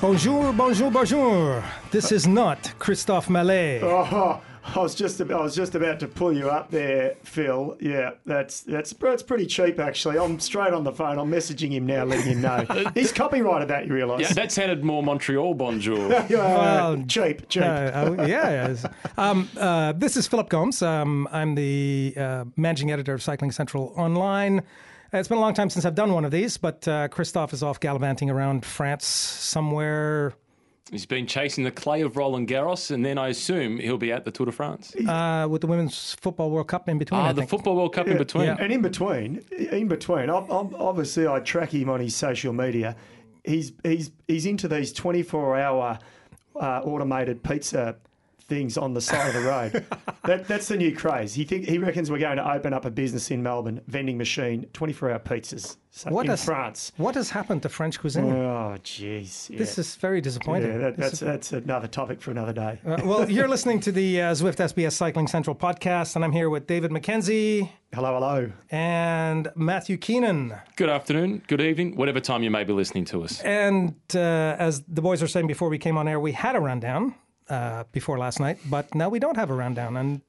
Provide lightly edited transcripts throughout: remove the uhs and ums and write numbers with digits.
Bonjour, bonjour, bonjour. This is not Christophe Mallet. Oh, I was just about to pull you up there, Phil. Yeah, that's pretty cheap, actually. I'm straight on the phone. I'm messaging him now, letting him know. He's copyrighted that, you realise. Yeah, that sounded more Montreal bonjour. Cheap. Yes. This is Philip Gomes. I'm the managing editor of Cycling Central Online. It's been a long time since I've done one of these, but Christophe is off gallivanting around France somewhere. He's been chasing the clay of Roland Garros, and then I assume he'll be at the Tour de France. With the Women's Football World Cup in between, I think. Football World Cup in between. Yeah. And in between, obviously I track him on his social media. He's into these 24-hour automated pizza things on the side of the road. That's the new craze. He reckons we're going to open up a business in Melbourne, vending machine, 24-hour pizzas France. What has happened to French cuisine? Oh, jeez. Yeah. This is very disappointing. Yeah, that's another topic for another day. Well, you're listening to the Zwift SBS Cycling Central podcast, and I'm here with David McKenzie. Hello. And Matthew Keenan. Good afternoon, good evening, whatever time you may be listening to us. And as the boys were saying before we came on air, we had a rundown before last night, but now we don't have a rundown, and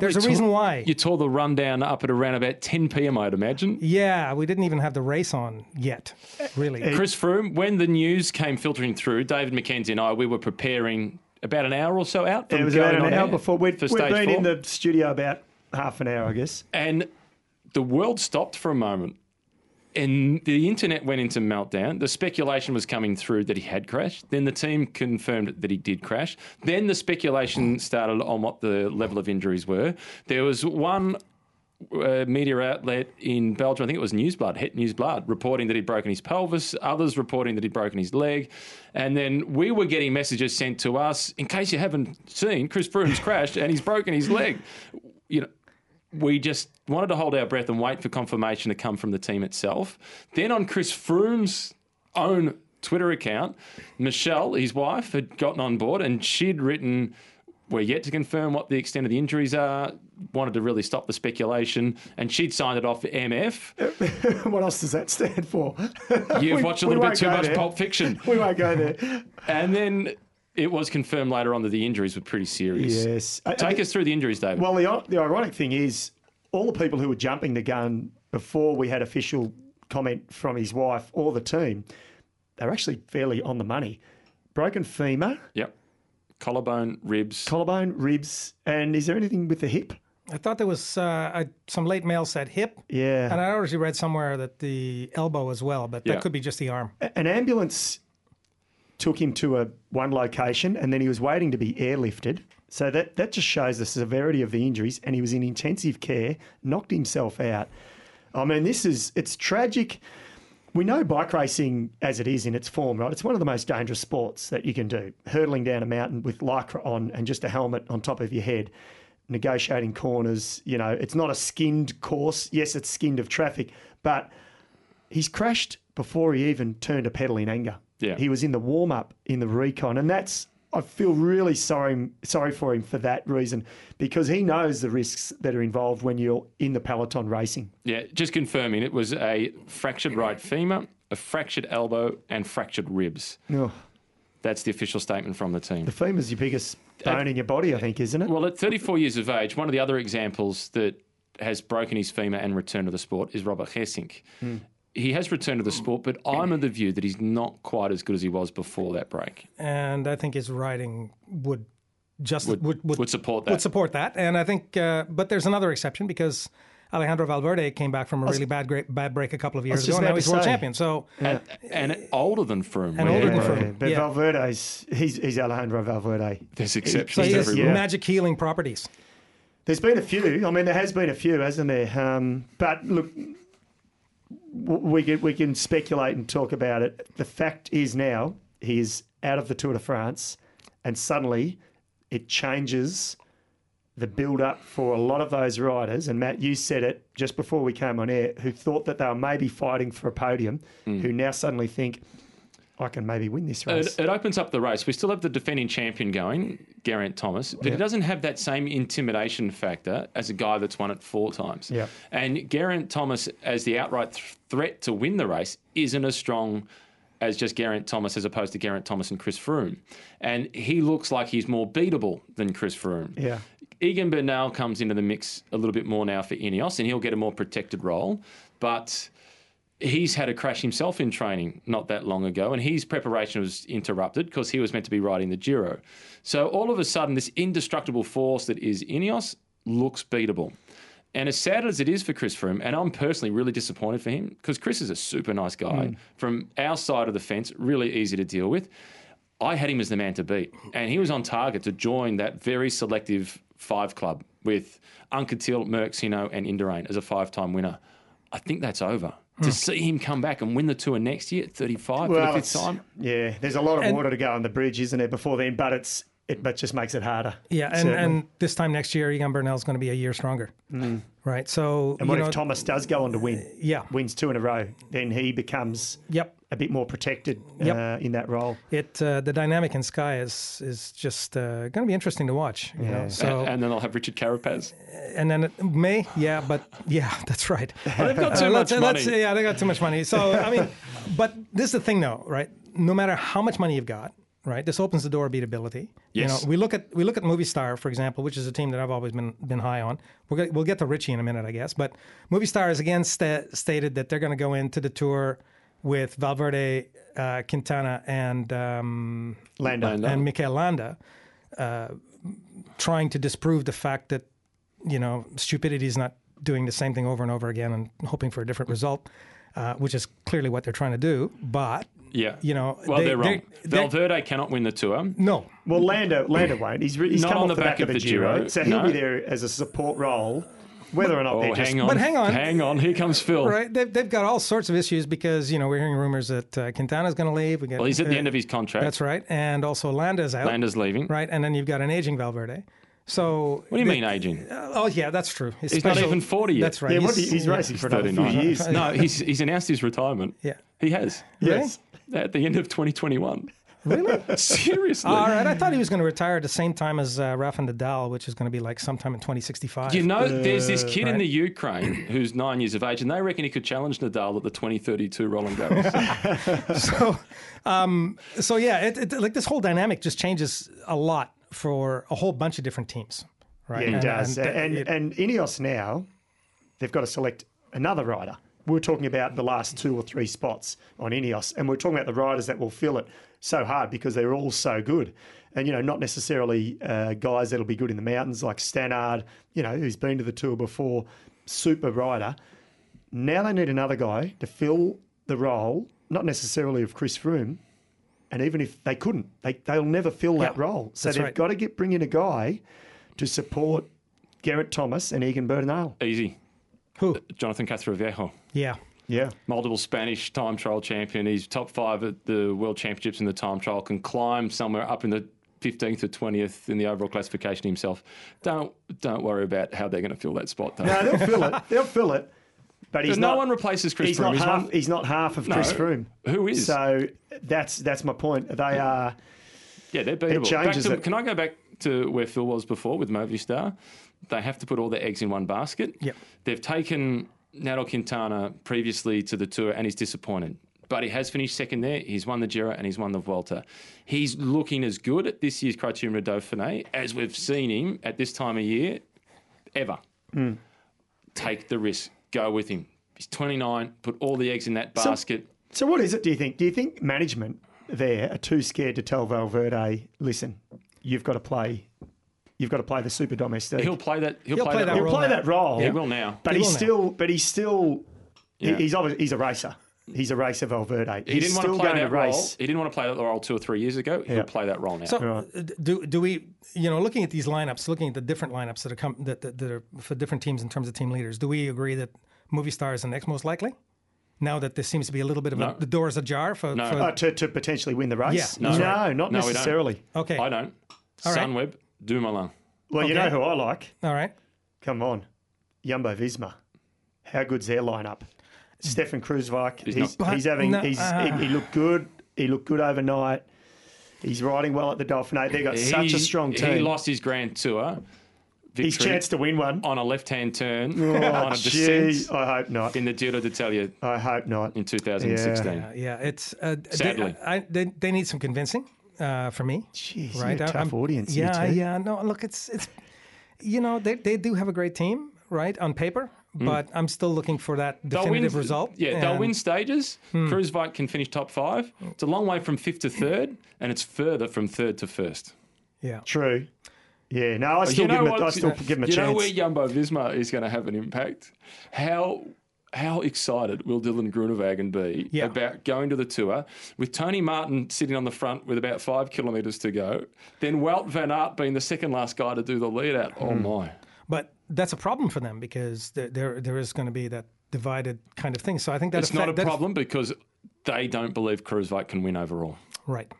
there's a reason why. You tore the rundown up at around about 10 p.m, I'd imagine. Yeah, we didn't even have the race on yet, really. Chris Froome, when the news came filtering through, David McKenzie and I, we were preparing about an hour or so out. It was about an hour before. We'd been in the studio about half an hour, I guess. And the world stopped for a moment, and the internet went into meltdown. The speculation was coming through that he had crashed. Then the team confirmed that he did crash. Then the speculation started on what the level of injuries were. There was one media outlet in Belgium, I think it was Het Nieuwsblad, reporting that he'd broken his pelvis, others reporting that he'd broken his leg. And then we were getting messages sent to us, in case you haven't seen, Chris Froome's crashed and he's broken his leg. You know, we just wanted to hold our breath and wait for confirmation to come from the team itself. Then on Chris Froome's own Twitter account, Michelle, his wife, had gotten on board, and she'd written, "We're yet to confirm what the extent of the injuries are," wanted to really stop the speculation, and she'd signed it off for MF. What else does that stand for? You've watched a little bit too much Pulp Fiction. We won't go there. And then it was confirmed later on that the injuries were pretty serious. Yes. Take us through the injuries, David. Well, the ironic thing is, all the people who were jumping the gun before we had official comment from his wife or the team, they're actually fairly on the money. Broken femur. Yep. Collarbone, ribs. And is there anything with the hip? I thought there was some late mail said hip. Yeah. And I already read somewhere that the elbow as well, but that could be just the arm. An ambulance took him to one location, and then he was waiting to be airlifted. So that just shows the severity of the injuries, and he was in intensive care, knocked himself out. I mean, it's tragic. We know bike racing as it is in its form, right? It's one of the most dangerous sports that you can do. Hurtling down a mountain with lycra on and just a helmet on top of your head, negotiating corners. You know, it's not a skinned course. Yes, it's skinned of traffic, but he's crashed before he even turned a pedal in anger. Yeah. He was in the warm-up in the recon, and I feel really sorry for him for that reason, because he knows the risks that are involved when you're in the peloton racing. Yeah, just confirming, it was a fractured right femur, a fractured elbow, and fractured ribs. Oh. That's the official statement from the team. The femur's your biggest bone in your body, I think, isn't it? Well, at 34 years of age, one of the other examples that has broken his femur and returned to the sport is Robert Gesink. Mm. He has returned to the sport, but I'm of the view that he's not quite as good as he was before that break. And I think his riding would support that. Would support that. And I think, but there's another exception, because Alejandro Valverde came back from a really bad break a couple of years ago, and now he's world champion. So and older than Froome. But yeah. Valverde's he's Alejandro Valverde. There's exceptions. So he has magic healing properties. There's been a few. I mean, there has been a few, hasn't there? But look, we can speculate and talk about it. The fact is now he is out of the Tour de France And suddenly it changes the build-up for a lot of those riders. And Matt, you said it just before we came on air, who thought that they were maybe fighting for a podium, who now suddenly think, I can maybe win this race. It opens up the race. We still have the defending champion going, Geraint Thomas, but he doesn't have that same intimidation factor as a guy that's won it 4 times. Yeah. And Geraint Thomas as the outright threat to win the race isn't as strong as just Geraint Thomas as opposed to Geraint Thomas and Chris Froome. And he looks like he's more beatable than Chris Froome. Yeah. Egan Bernal comes into the mix a little bit more now for Ineos, and he'll get a more protected role. But he's had a crash himself in training not that long ago, and his preparation was interrupted because he was meant to be riding the Giro. So all of a sudden, this indestructible force that is Ineos looks beatable. And as sad as it is for Chris Froome, and I'm personally really disappointed for him because Chris is a super nice guy from our side of the fence, really easy to deal with. I had him as the man to beat, and he was on target to join that very selective 5 club with Anquetil, Merckx, Hino, and Indurain as a 5-time winner. I think that's over. To see him come back and win the Tour next year at 35 for the 5th time. Yeah, there's a lot of water to go on the bridge, isn't there, before then, but it just makes it harder. Yeah, and this time next year, Egan Bernal's going to be a year stronger. Right? So, and what if Thomas does go on to win? Wins 2 in a row, then he becomes a bit more protected in that role. The dynamic in Sky is just going to be interesting to watch. You know? So, and then they'll have Richard Carapaz. And then it may, that's right. They've got too much money. They got too much money. So, I mean, but this is the thing though, right? No matter how much money you've got, right, this opens the door to beatability. Yes. You know, we look at Movistar, for example, which is a team that I've always been high on. We'll get to Richie in a minute, I guess. But Movistar has again stated that they're going to go into the Tour with Valverde, Quintana, and Landa and Mikel Landa, trying to disprove the fact that stupidity is not doing the same thing over and over again and hoping for a different result, which is clearly what they're trying to do. But they're wrong. Valverde cannot win the Tour. No. Well, Landa won't. He's not come on off the back of the Giro, so he'll be there as a support role. Whether or not they just... But hang on. Here comes Phil. Right, they've got all sorts of issues because, we're hearing rumors that Quintana's going to leave. Well, he's at the end of his contract. That's right. And also Landa's out. Landa's leaving. Right, and then you've got an aging Valverde. So... What do you mean aging? That's true. He's not even 40 yet. That's right. Yeah, he's racing for another 39 years. No, he's announced his retirement. Yeah. He has. Yes. Really? At the end of 2021. Really? Seriously? All right. I thought he was going to retire at the same time as Rafa Nadal, which is going to be like sometime in 2065. There's this kid in the Ukraine who's 9 years of age, and they reckon he could challenge Nadal at the 2032 Roland Garros. It this whole dynamic just changes a lot for a whole bunch of different teams, right? Yeah, it does. And Ineos now, they've got to select another rider. We're talking about the last 2 or 3 spots on Ineos, and we're talking about the riders that will fill it so hard because they're all so good. And, not necessarily guys that'll be good in the mountains like Stannard, who's been to the Tour before, super rider. Now they need another guy to fill the role, not necessarily of Chris Froome, and even if they couldn't, they'll never fill that role. So they've got to bring in a guy to support Geraint Thomas and Egan Bernal. Easy. Who? Jonathan Castroviejo. Yeah. Yeah. Multiple Spanish time trial champion. He's top 5 at the World Championships in the time trial, can climb somewhere up in the 15th or 20th in the overall classification himself. Don't worry about how they're going to fill that spot, though. No, they'll fill it. They'll fill it. But no one replaces Chris Froome. He's not half of Chris Froome. Who is? So that's my point. They are... Yeah, they're beatable. It changes it. Can I go back to where Phil was before with Movistar? They have to put all their eggs in one basket. Yep. They've taken Nadal Quintana previously to the Tour, and he's disappointed. But he has finished second there. He's won the Giro, and he's won the Vuelta. He's looking as good at this year's Criterium de Dauphine as we've seen him at this time of year ever. Mm. Take the risk. Go with him. He's 29. Put all the eggs in that basket. So what is it, do you think? Do you think management there are too scared to tell Valverde, listen, you've got to play the super domestic. He'll play that role. Yeah. He will now. But he's still he's a racer. He's a racer, Valverde. He didn't want to play that role 2 or 3 years ago. He'll play that role now. So do we, looking at these lineups, looking at the different lineups that are for different teams in terms of team leaders, do we agree that Movistar is the next most likely? now that there seems to be a little bit of the doors ajar for... No. To potentially win the race? Yeah. No, not necessarily. Okay. I don't. All right. Sunweb, Dumoulin. Well, you know who I like. All right. Come on. Jumbo Visma. How good's their lineup? Steven Kruijswijk. He looked good. He looked good overnight. He's riding well at the Dauphiné. They've got such a strong team. He lost his Grand Tour victory. His chance to win one. On a left-hand turn. Oh, on a descent. I hope not. In the Giro d'Italia. I hope not. In 2016. Yeah, it's... sadly. They need some convincing for me. Jeez, right? You're a tough audience. Yeah. No, look, it's you know, they do have a great team, right, on paper. But I'm still looking for that definitive result. Yeah, they'll win stages. Kruijswijk can finish top five. It's a long way from fifth to third, and it's further from third to first. Yeah. True. Yeah, no, I still give him a chance. You know where Jumbo Visma is going to have an impact? How excited will Dylan Groenewegen be about going to the Tour with Tony Martin sitting on the front with about 5 kilometres to go, then Wout van Aert being the second last guy to do the lead out? Oh, my. But that's a problem for them because there is going to be that divided kind of thing. So I think that's not a problem because they don't believe Kruijswijk can win overall. Right.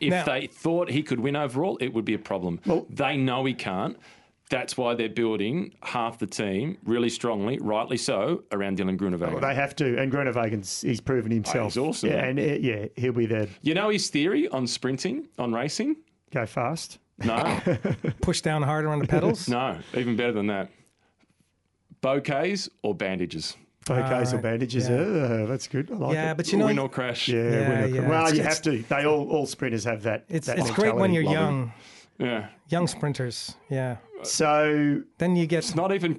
If they thought he could win overall, it would be a problem. Well, they know he can't. That's why they're building half the team really strongly, rightly so, around Dylan Groenewegen. Well, they have to, and Groenewegen's proven himself. He's awesome. Yeah, and he'll be there. You know his theory on sprinting, on racing? Go fast. No. Push down harder on the pedals? No, even better than that. Bouquets or bandages? Bouquets or bandages. Yeah. That's good. I like it. But you know... Win or crash. Win or crash. Well, you have to. They all sprinters have that. It's great when you're young. Yeah. Young sprinters. Yeah. So... Then you get... It's not even...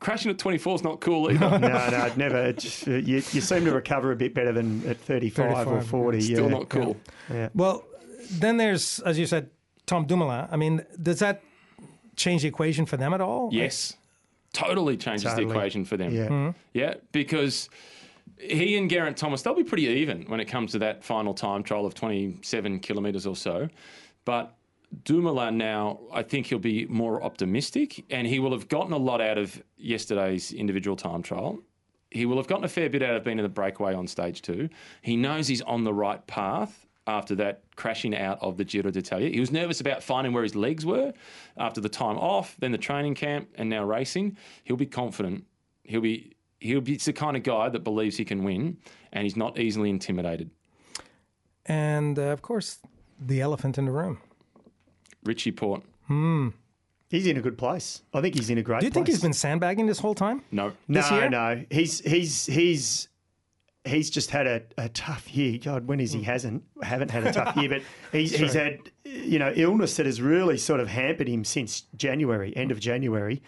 crashing at 24 is not cool either. No, never. You seem to recover a bit better than at 35 or 40. It's still not cool. Yeah. Well, then there's, as you said, Tom Dumoulin. I mean, does that change the equation for them at all? Yes. Totally changes the equation for them. Yeah. Mm-hmm. Yeah, because he and Geraint Thomas, they'll be pretty even when it comes to that final time trial of 27 kilometres or so. But Dumoulin now, I think he'll be more optimistic, and he will have gotten a lot out of yesterday's individual time trial. He will have gotten a fair bit out of being in the breakaway on stage two. He knows he's on the right path. After that crashing out of the Giro d'Italia, he was nervous about finding where his legs were after the time off, then the training camp, and now racing. He'll be confident. He'll be. It's the kind of guy that believes he can win, and he's not easily intimidated. And of course, the elephant in the room, Richie Porte. He's in a good place. I think he's in a great place. Do you think he's been sandbagging this whole time? No. He's just had a tough year. God, when is he hasn't? Haven't had a tough year, but he's had, you know, illness that has really sort of hampered him since January, end of January.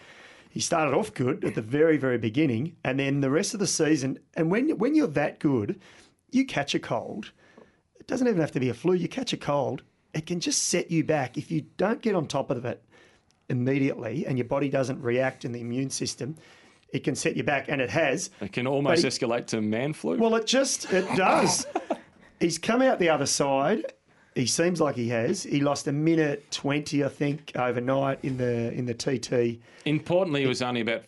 He started off good at the very, very beginning, and then the rest of the season. And when you're that good, you catch a cold. It doesn't even have to be a flu. You catch a cold. It can just set you back if you don't get on top of it immediately, and your body doesn't react in the immune system. It can set you back, and it has. It can almost escalate to man flu. Well, it does. He's come out the other side. He seems like he has. He lost 1:20, I think, overnight in the TT. Importantly, it was only about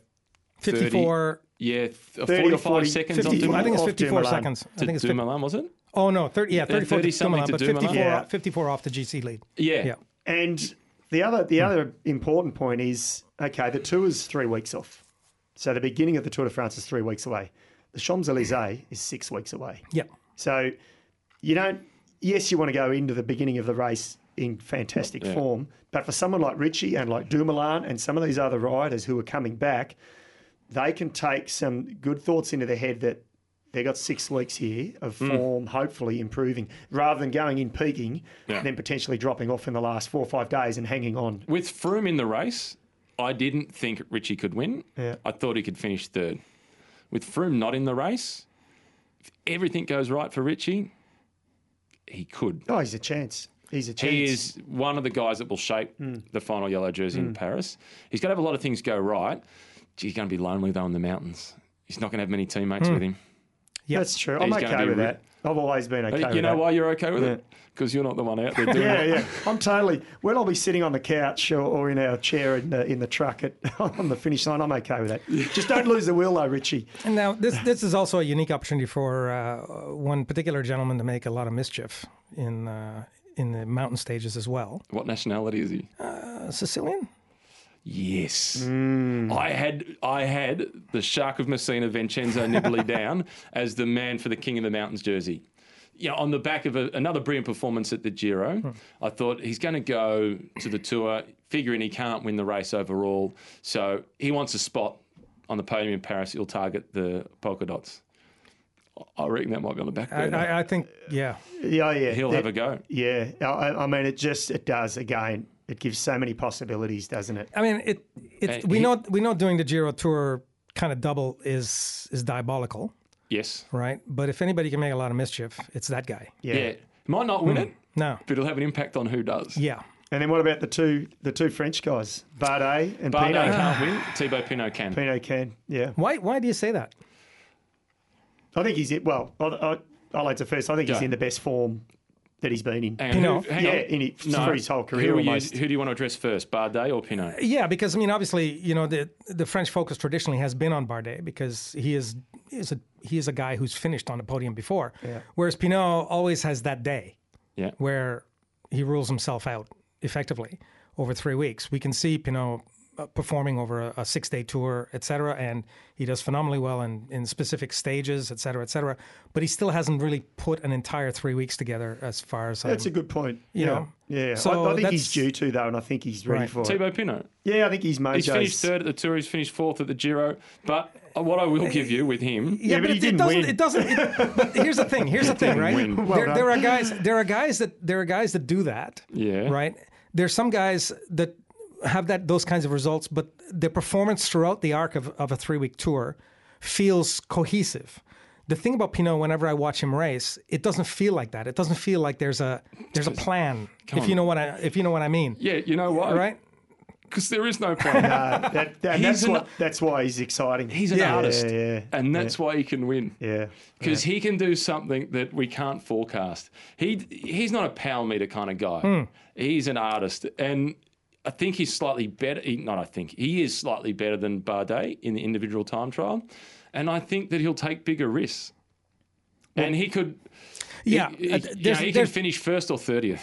54. 45 seconds. 50, I think it's 54 seconds. I think it's Dumoulin, was it? Oh no, 34 to Dumoulin, but 54 off the GC lead. Yeah. And the other important point is the Tour is 3 weeks off. So the beginning of the Tour de France is 3 weeks away. The Champs-Élysées is 6 weeks away. Yeah. So you want to go into the beginning of the race in fantastic form, but for someone like Richie and like Dumoulin and some of these other riders who are coming back, they can take some good thoughts into their head that they got 6 weeks here of form, hopefully improving, rather than going in peaking and then potentially dropping off in the last 4 or 5 days and hanging on. With Froome in the race... I didn't think Richie could win. Yeah. I thought he could finish third. With Froome not in the race, if everything goes right for Richie, he could. Oh, he's a chance. He is one of the guys that will shape the final yellow jersey in Paris. He's going to have a lot of things go right. He's going to be lonely, though, in the mountains. He's not going to have many teammates with him. Yeah, that's true. I'm okay with that. I've always been okay with it. You know why you're okay with it? Because you're not the one out there doing it. Yeah, yeah. I'm totally... When I'll be sitting on the couch or in our chair in the truck on the finish line, I'm okay with that. Just don't lose the wheel, though, Richie. And now, this is also a unique opportunity for one particular gentleman to make a lot of mischief in the mountain stages as well. What nationality is he? Sicilian. Yes. Mm. I had the Shark of Messina, Vincenzo Nibali, down as the man for the King of the Mountains jersey. You know, on the back of another brilliant performance at the Giro, I thought he's going to go to the Tour, figuring he can't win the race overall. So he wants a spot on the podium in Paris. He'll target the polka dots. I reckon that might be on the back burner. I think, yeah. Yeah, yeah. He'll have a go. Yeah. I mean, it does, again. It gives so many possibilities, doesn't it? I mean, we know doing the Giro Tour kind of double is diabolical. Yes. Right? But if anybody can make a lot of mischief, it's that guy. Yeah. Might not win it. No. But it'll have an impact on who does. Yeah. And then what about the two French guys? Bardet and Pinot. Bardet can't win. Thibaut Pinot can. Pinot can, yeah. Why do you say that? I think he's... Well, I'll answer first. I think he's in the best form that he's been in. For his whole career almost. Who do you want to address first, Bardet or Pinot? Yeah, because, I mean, obviously, you know, the French focus traditionally has been on Bardet because he is a guy who's finished on the podium before, whereas Pinot always has that day where he rules himself out effectively over 3 weeks. We can see Pinot performing over a six-day tour, etc., and he does phenomenally well in specific stages, etc., but he still hasn't really put an entire 3 weeks together as far as... That's a good point. You know? Yeah. So I think he's due to, though, and I think he's ready for it. Thibaut Pinot. Yeah, I think he's mojo's. He's finished third at the Tour, he's finished fourth at the Giro, but what I will give you with him... Yeah, but it doesn't win. But here's the thing, right? Well, there are guys that do that, right? There's some guys that have those kinds of results, but the performance throughout the arc of a 3 week tour feels cohesive. The thing about Pinot, whenever I watch him race, it doesn't feel like that. It doesn't feel like there's a plan. If you know what I mean. Yeah, you know what, right? Because there is no plan. That's why he's exciting. He's an artist, and that's why he can win. Yeah, because he can do something that we can't forecast. He's not a power meter kind of guy. He's an artist, and I think he's slightly better. He is slightly better than Bardet in the individual time trial, and I think that he'll take bigger risks. Well, and he could, he can finish first or 30th.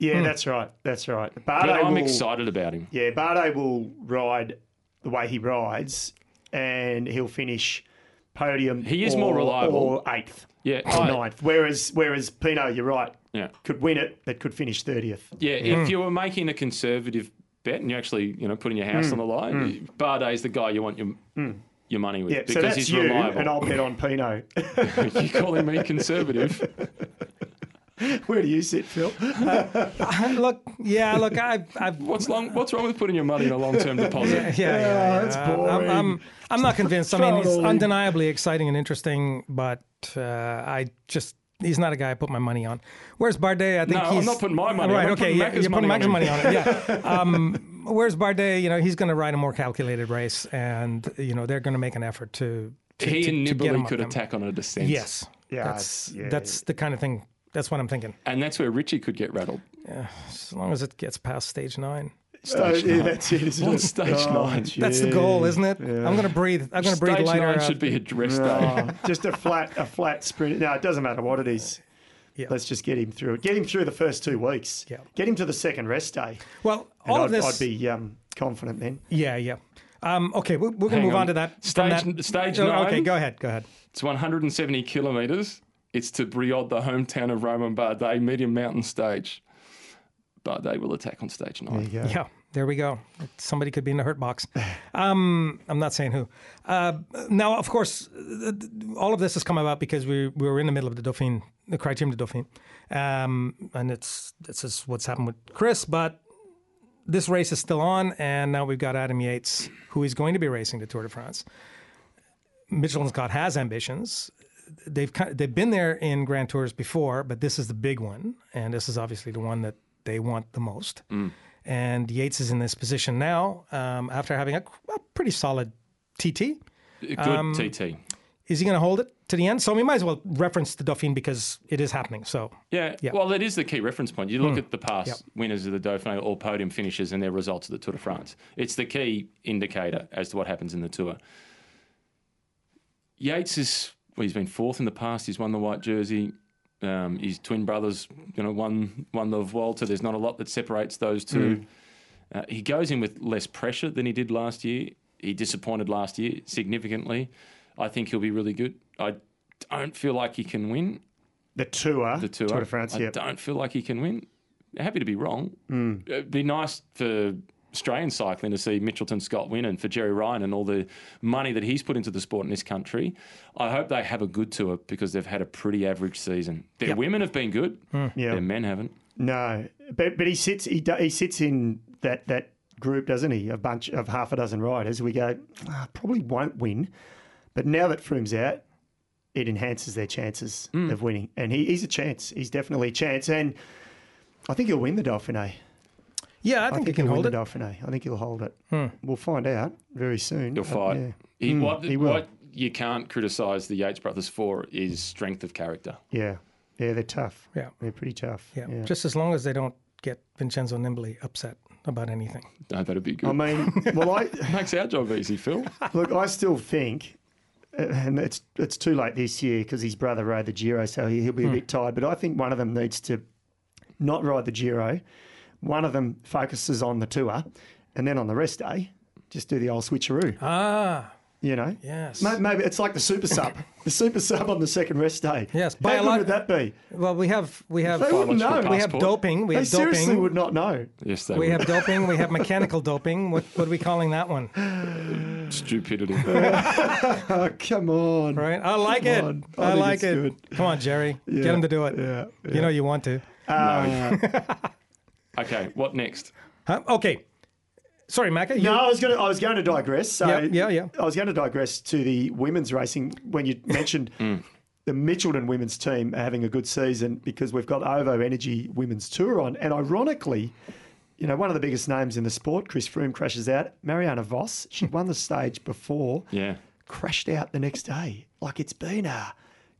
That's right. Bardet, I'm excited about him. Yeah, Bardet will ride the way he rides, and he'll finish podium. He is more reliable, or 8th, or 9th. Whereas Pinot, you're right. Yeah, could win it, but could finish 30th. Yeah, if you were making a conservative bet and you actually, putting your house on the line, Bardet's the guy you want your money with because he's reliable. And I'll bet on Pinot. You calling me conservative? Where do you sit, Phil? Look, I've... What's wrong with putting your money in a long-term deposit? Yeah, that's boring. I'm not convinced. I mean, he's undeniably exciting and interesting, but he's not a guy I put my money on. Whereas Bardet, I think I'm not putting my money on it. Right, okay, you're putting Mac's money on it, whereas Bardet, he's going to ride a more calculated race and, they're going to make an effort to get him up. He and Nibali could attack on a descent. Yes. Yeah, that's the kind of thing, that's what I'm thinking. And that's where Richie could get rattled. Yeah, as long as it gets past stage 9. Stage 9. Yeah, that's it. Stage 9. That's the goal, isn't it? Yeah. I'm going to breathe. I'm going to breathe lighter. Stage 9 should be addressed. No, just a flat sprint. No, it doesn't matter what it is. Yeah. Let's just get him through it. Get him through the first 2 weeks. Yeah. Get him to the second rest day. Well, I'd be confident then. Yeah, yeah. Okay, we're going to move on to that. Stage 9. Okay, go ahead. It's 170 kilometres. It's to Briod, the hometown of Romain Bardet, medium mountain stage. Bardet will attack on stage 9. There we go. Somebody could be in the hurt box. I'm not saying who. Now, of course, all of this has come about because we were in the middle of the Criterium de Dauphine, and this is what's happened with Chris. But this race is still on, and now we've got Adam Yates, who is going to be racing the Tour de France. Mitchelton Scott has ambitions. They've been there in Grand Tours before, but this is the big one, and this is obviously the one that they want the most. And Yates is in this position now after having a pretty solid TT. Good TT. Is he going to hold it to the end? So we might as well reference the Dauphine because it is happening. So yeah. Well, that is the key reference point. You look at the past winners of the Dauphine or podium finishes and their results of the Tour de France. It's the key indicator as to what happens in the Tour. Yates is, well, he's been fourth in the past. He's won the white jersey. His twin brothers, won the Vuelta. There's not a lot that separates those two. He goes in with less pressure than he did last year. He disappointed last year significantly. I think he'll be really good. I don't feel like he can win. The Tour. Tour de France, yeah. I don't feel like he can win. Happy to be wrong. It'd be nice for Australian cycling to see Mitchelton Scott win and for Jerry Ryan and all the money that he's put into the sport in this country. I hope they have a good tour because they've had a pretty average season. Their women have been good. Their men haven't. No. But he sits in that group, doesn't he? Half a dozen riders. We go, probably won't win. But now that Froome's out, it enhances their chances of winning. And he's a chance. He's definitely a chance. And I think he'll win the Dauphiné. Yeah, I think he can hold it. I think he'll hold it. We'll find out very soon. He'll fight. Yeah. He will. What you can't criticise the Yates brothers for is strength of character. Yeah. Yeah, they're tough. Yeah. They're pretty tough. Yeah. Just as long as they don't get Vincenzo Nibali upset about anything. No, that'd be good. I mean, makes our job easy, Phil. Look, I still think... And it's too late this year because his brother rode the Giro, so he'll be a bit tired. But I think one of them needs to not ride the Giro. One of them focuses on the Tour, and then on the rest day, just do the old switcheroo. Yes. Maybe it's like the super sub. The super sub on the second rest day. Yes. How good would that be? Well, we have. They wouldn't know. We have doping. They seriously would not know. Yes, they would. We have doping. We have mechanical doping. What are we calling that one? Stupidity. Oh, come on. Right? I like it. Good. Come on, Jerry. Yeah, get him to do it. Yeah. You know you want to. No. Okay, what next? Huh? Okay. Sorry, Macca. I was going to digress. So yeah. I was going to digress to the women's racing when you mentioned the Mitchelton women's team having a good season because we've got OVO Energy Women's Tour on. And ironically, one of the biggest names in the sport, Chris Froome, crashes out. Mariana Voss, she won the stage before, crashed out the next day. Like, it's been a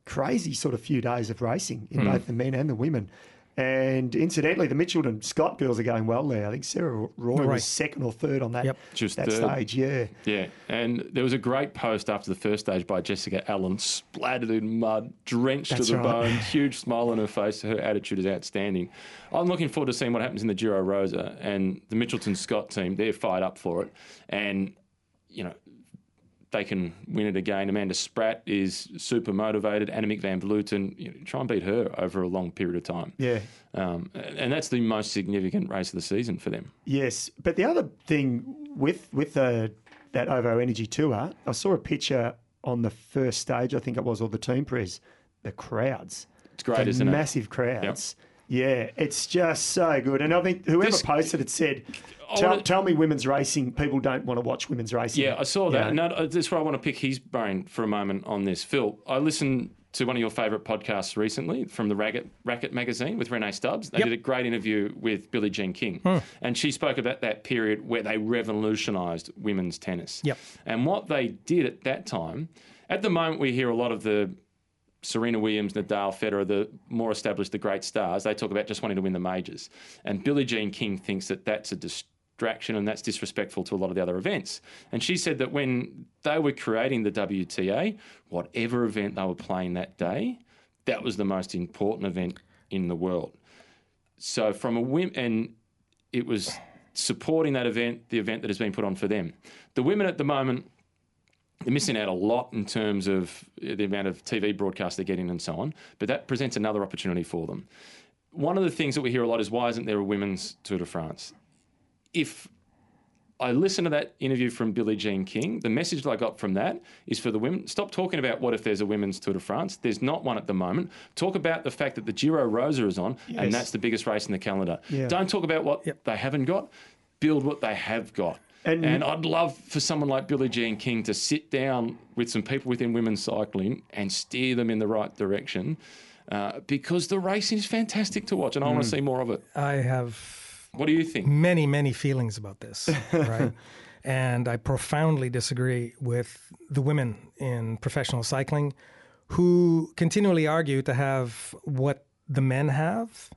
crazy sort of few days of racing in both the men and the women. And incidentally, the Mitchelton Scott girls are going well there. I think Sarah Roy was second or third on that, that stage. Yeah. And there was a great post after the first stage by Jessica Allen, splattered in mud, drenched to the bone, huge smile on her face. Her attitude is outstanding. I'm looking forward to seeing what happens in the Giro Rosa. And the Mitchelton Scott team, they're fired up for it. And, they can win it again. Amanda Spratt is super motivated. Annemiek van Vleuten, try and beat her over a long period of time. Yeah. And that's the most significant race of the season for them. Yes. But the other thing with that OVO Energy Tour, I saw a picture on the first stage, I think it was, or the team press, the crowds. It's great, isn't it? Massive crowds. Yep. Yeah, it's just so good. And I think whoever posted it said... Tell me women's racing. People don't want to watch women's racing. Yeah, I saw that. And that's where I want to pick his brain for a moment on this. Phil, I listened to one of your favourite podcasts recently from the Racket magazine with Renee Stubbs. They did a great interview with Billie Jean King. And she spoke about that period where they revolutionised women's tennis. Yep. And what they did at that time, at the moment we hear a lot of the Serena Williams, Nadal, Federer, the more established, the great stars, they talk about just wanting to win the majors. And Billie Jean King thinks that that's a distraction and that's disrespectful to a lot of the other events. And she said that when they were creating the WTA, whatever event they were playing that day, that was the most important event in the world. So from a women, and it was supporting that event, the event that has been put on for them. The women at the moment, they're missing out a lot in terms of the amount of TV broadcasts they're getting and so on, but that presents another opportunity for them. One of the things that we hear a lot is, why isn't there a women's Tour de France? If I listen to that interview from Billie Jean King, the message that I got from that is for the women, stop talking about what if there's a women's Tour de France. There's not one at the moment. Talk about the fact that the Giro Rosa is on and that's the biggest race in the calendar. Yeah. Don't talk about what they haven't got. Build what they have got. And I'd love for someone like Billie Jean King to sit down with some people within women's cycling and steer them in the right direction because the racing is fantastic to watch and I want to see more of it. What do you think? Many, many feelings about this, right? And I profoundly disagree with the women in professional cycling who continually argue to have what the men have.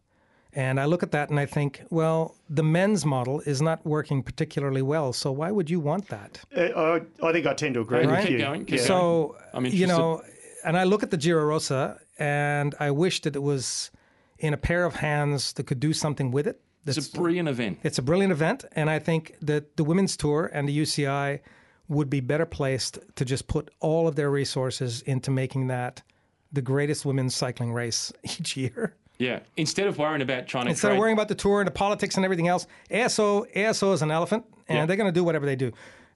And I look at that and I think, well, the men's model is not working particularly well, so why would you want that? I think I tend to agree with you. So, you know, and I look at the Giro Rosa and I wish that it was in a pair of hands that could do something with it. It's a brilliant event. It's a brilliant event, and I think that the Women's Tour and the UCI would be better placed to just put all of their resources into making that the greatest women's cycling race each year. Yeah, instead of worrying about trying to of worrying about the tour and the politics and everything else, ASO is an elephant, and they're going to do whatever they do.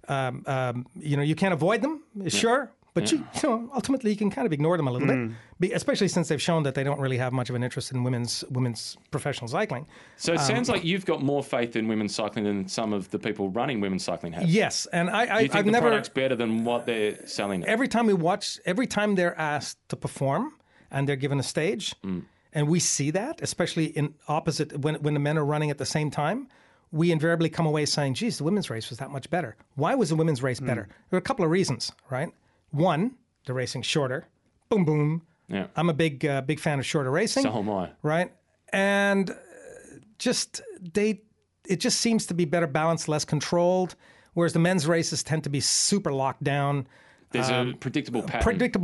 You know, you can't avoid them, sure, but you know, ultimately you can kind of ignore them a little bit, especially since they've shown that they don't really have much of an interest in women's professional cycling. So it sounds like you've got more faith in women's cycling than some of the people running women's cycling have. Yes, and I've the product's better than what they're selling. Every time they're asked to perform and they're given a stage. And we see that, especially in opposite, when the men are running at the same time, we invariably come away saying, geez, the women's race was that much better. Why was the women's race better? There were a couple of reasons, right? One, the racing's shorter. Boom, boom. Yeah. I'm a big fan of shorter racing. So am I. Right? And it just seems to be better balanced, less controlled, whereas the men's races tend to be super locked down. There's a predictable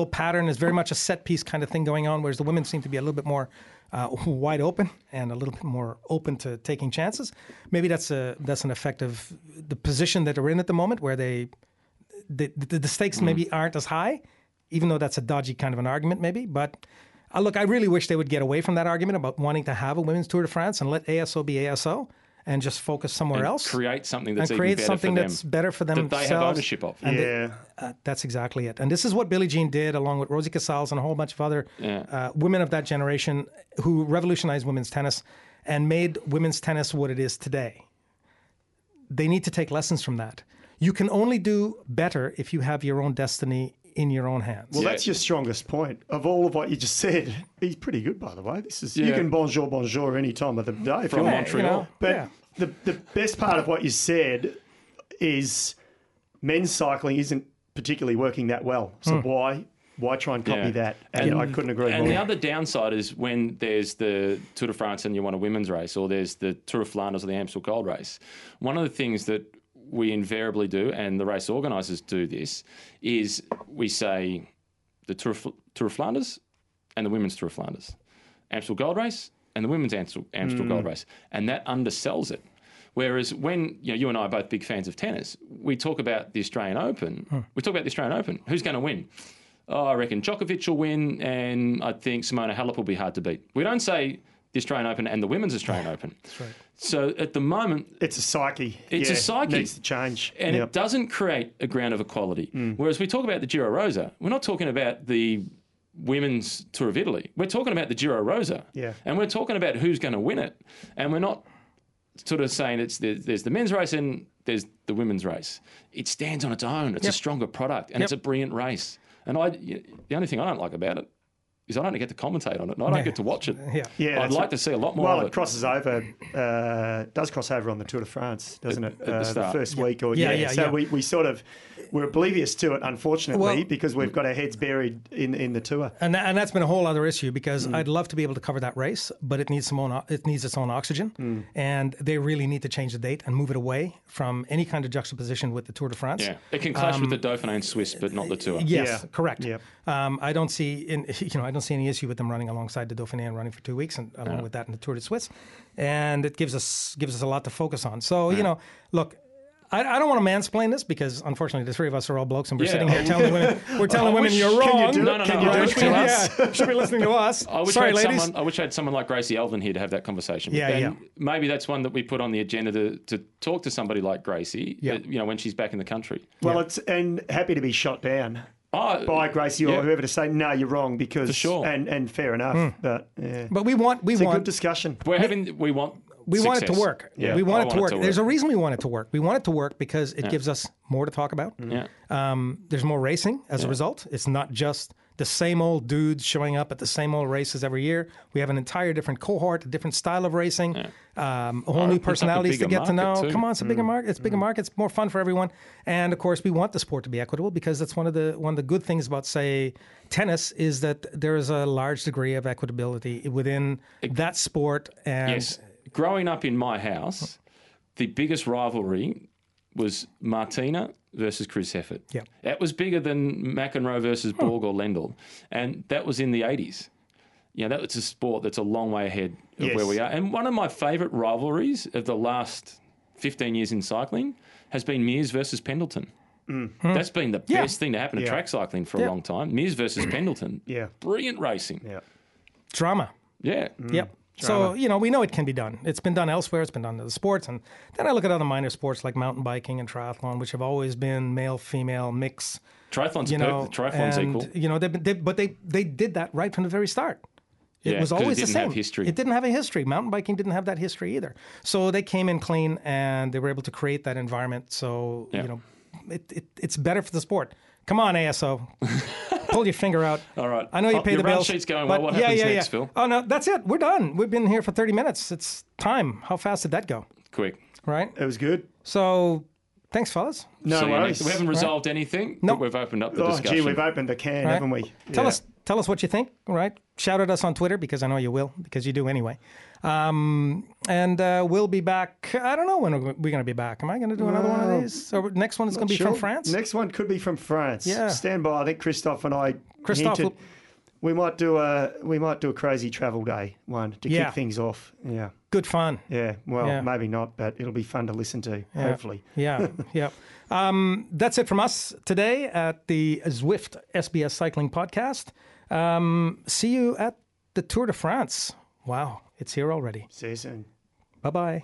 pattern. Is very much a set-piece kind of thing going on, whereas the women seem to be a little bit more wide open and a little bit more open to taking chances. Maybe that's an effect of the position that they're in at the moment, where the stakes maybe aren't as high, even though that's a dodgy kind of an argument maybe. But look, I really wish they would get away from that argument about wanting to have a women's Tour de France and let ASO be ASO. And just focus somewhere else. Create something that's better for them. That they have ownership of. And that's exactly it. And this is what Billie Jean did, along with Rosie Casals and a whole bunch of other women of that generation who revolutionized women's tennis and made women's tennis what it is today. They need to take lessons from that. You can only do better if you have your own destiny in your own hands. Well, that's your strongest point of all of what you just said. He's pretty good, by the way. This is you can bonjour any time of the day from Montreal. You know, but the best part of what you said is men's cycling isn't particularly working that well. So why try and copy that? And I couldn't agree more. And the other downside is when there's the Tour de France and you want a women's race, or there's the Tour of Flanders or the Amstel Gold Race. One of the things that we invariably do, and the race organisers do this, is we say the Tour of Flanders and the Women's Tour of Flanders, Amstel Gold Race and the Women's Amstel Gold Race, and that undersells it. Whereas when you and I are both big fans of tennis, we talk about the Australian Open. Who's going to win? Oh, I reckon Djokovic will win, and I think Simona Halep will be hard to beat. We don't say the Australian Open and the Women's Australian Open. That's right. So at the moment... It's a psyche. It needs to change. And it doesn't create a ground of equality. Whereas we talk about the Giro Rosa, we're not talking about the Women's Tour of Italy. We're talking about the Giro Rosa. Yeah. And we're talking about who's going to win it. And we're not sort of saying there's the men's race and there's the women's race. It stands on its own. It's a stronger product and it's a brilliant race. And the only thing I don't like about it is I don't get to commentate on it, and I don't get to watch it. I'd like to see a lot more of it. Well, it crosses over, does cross over on the Tour de France, doesn't it? At the start. The first week or so we sort of, we're oblivious to it, unfortunately, because we've got our heads buried in the tour. And that's been a whole other issue, because I'd love to be able to cover that race, but it needs its own oxygen, and they really need to change the date and move it away from any kind of juxtaposition with the Tour de France. Yeah, it can clash with the Dauphiné and Swiss, but not the tour. Correct. Yeah. I don't see any issue with them running alongside the Dauphiné and running for 2 weeks, and along with that in the Tour de Suisse, and it gives us a lot to focus on. So look, I don't want to mansplain this, because unfortunately the three of us are all blokes, and we're sitting here telling women you're wrong. Can you do it? Should be listening to us. I wish I had someone like Gracie Elvin here to have that conversation. Maybe that's one that we put on the agenda to talk to somebody like Gracie. When she's back in the country. Well, it's and happy to be shot down. By Gracie or whoever to say, no, you're wrong, because for sure. and fair enough. But we want a good discussion. We want it to work. There's a reason we want it to work. We want it to work because it gives us more to talk about. There's more racing as a result. It's not just the same old dudes showing up at the same old races every year. We have an entire different cohort, a different style of racing, whole new personalities to get to know. Too. Come on, it's a bigger market. It's bigger market. It's more fun for everyone. And of course, we want the sport to be equitable, because that's one of the good things about, say, tennis, is that there is a large degree of equitability within that sport. And yes, growing up in my house, the biggest rivalry was Martina versus Chris Heffert. Yeah. That was bigger than McEnroe versus Borg or Lendl. And that was in the 80s. You know, that's a sport that's a long way ahead of where we are. And one of my favourite rivalries of the last 15 years in cycling has been Mears versus Pendleton. Mm-hmm. That's been the best thing to happen to track cycling for a long time. Mears versus Pendleton. Brilliant racing. Drama. So, you know, we know it can be done. It's been done elsewhere. It's been done in other sports. And then I look at other minor sports like mountain biking and triathlon, which have always been male-female mix. Triathlon's equal. You know, they did that right from the very start. It was always the same. It didn't have a history. Mountain biking didn't have that history either. So they came in clean, and they were able to create that environment. So, you know, it's better for the sport. Come on, ASO. Pull your finger out. All right. I know you pay the bills. Your run sheet's going well. What happens next, Phil? Oh, no, that's it. We're done. We've been here for 30 minutes. It's time. How fast did that go? Quick. Right? It was good. So, thanks, fellas. No worries. We haven't resolved anything. No. Nope. We've opened up the discussion. Gee, we've opened a can, haven't we? Tell us what you think, right? Shout at us on Twitter, because I know you will, because you do anyway. And we'll be back. I don't know when we're going to be back. Am I going to do another one of these? Or next one is going to be from France? Next one could be from France. Yeah. Stand by. I think Christophe and I hinted we might do a crazy travel day one to kick things off. Yeah. Good fun. Yeah. Well, maybe not, but it'll be fun to listen to, hopefully. Yeah. Yeah. That's it from us today at the Zwift SBS Cycling Podcast. See you at the Tour de France. Wow, it's here already. See you soon. Bye-bye.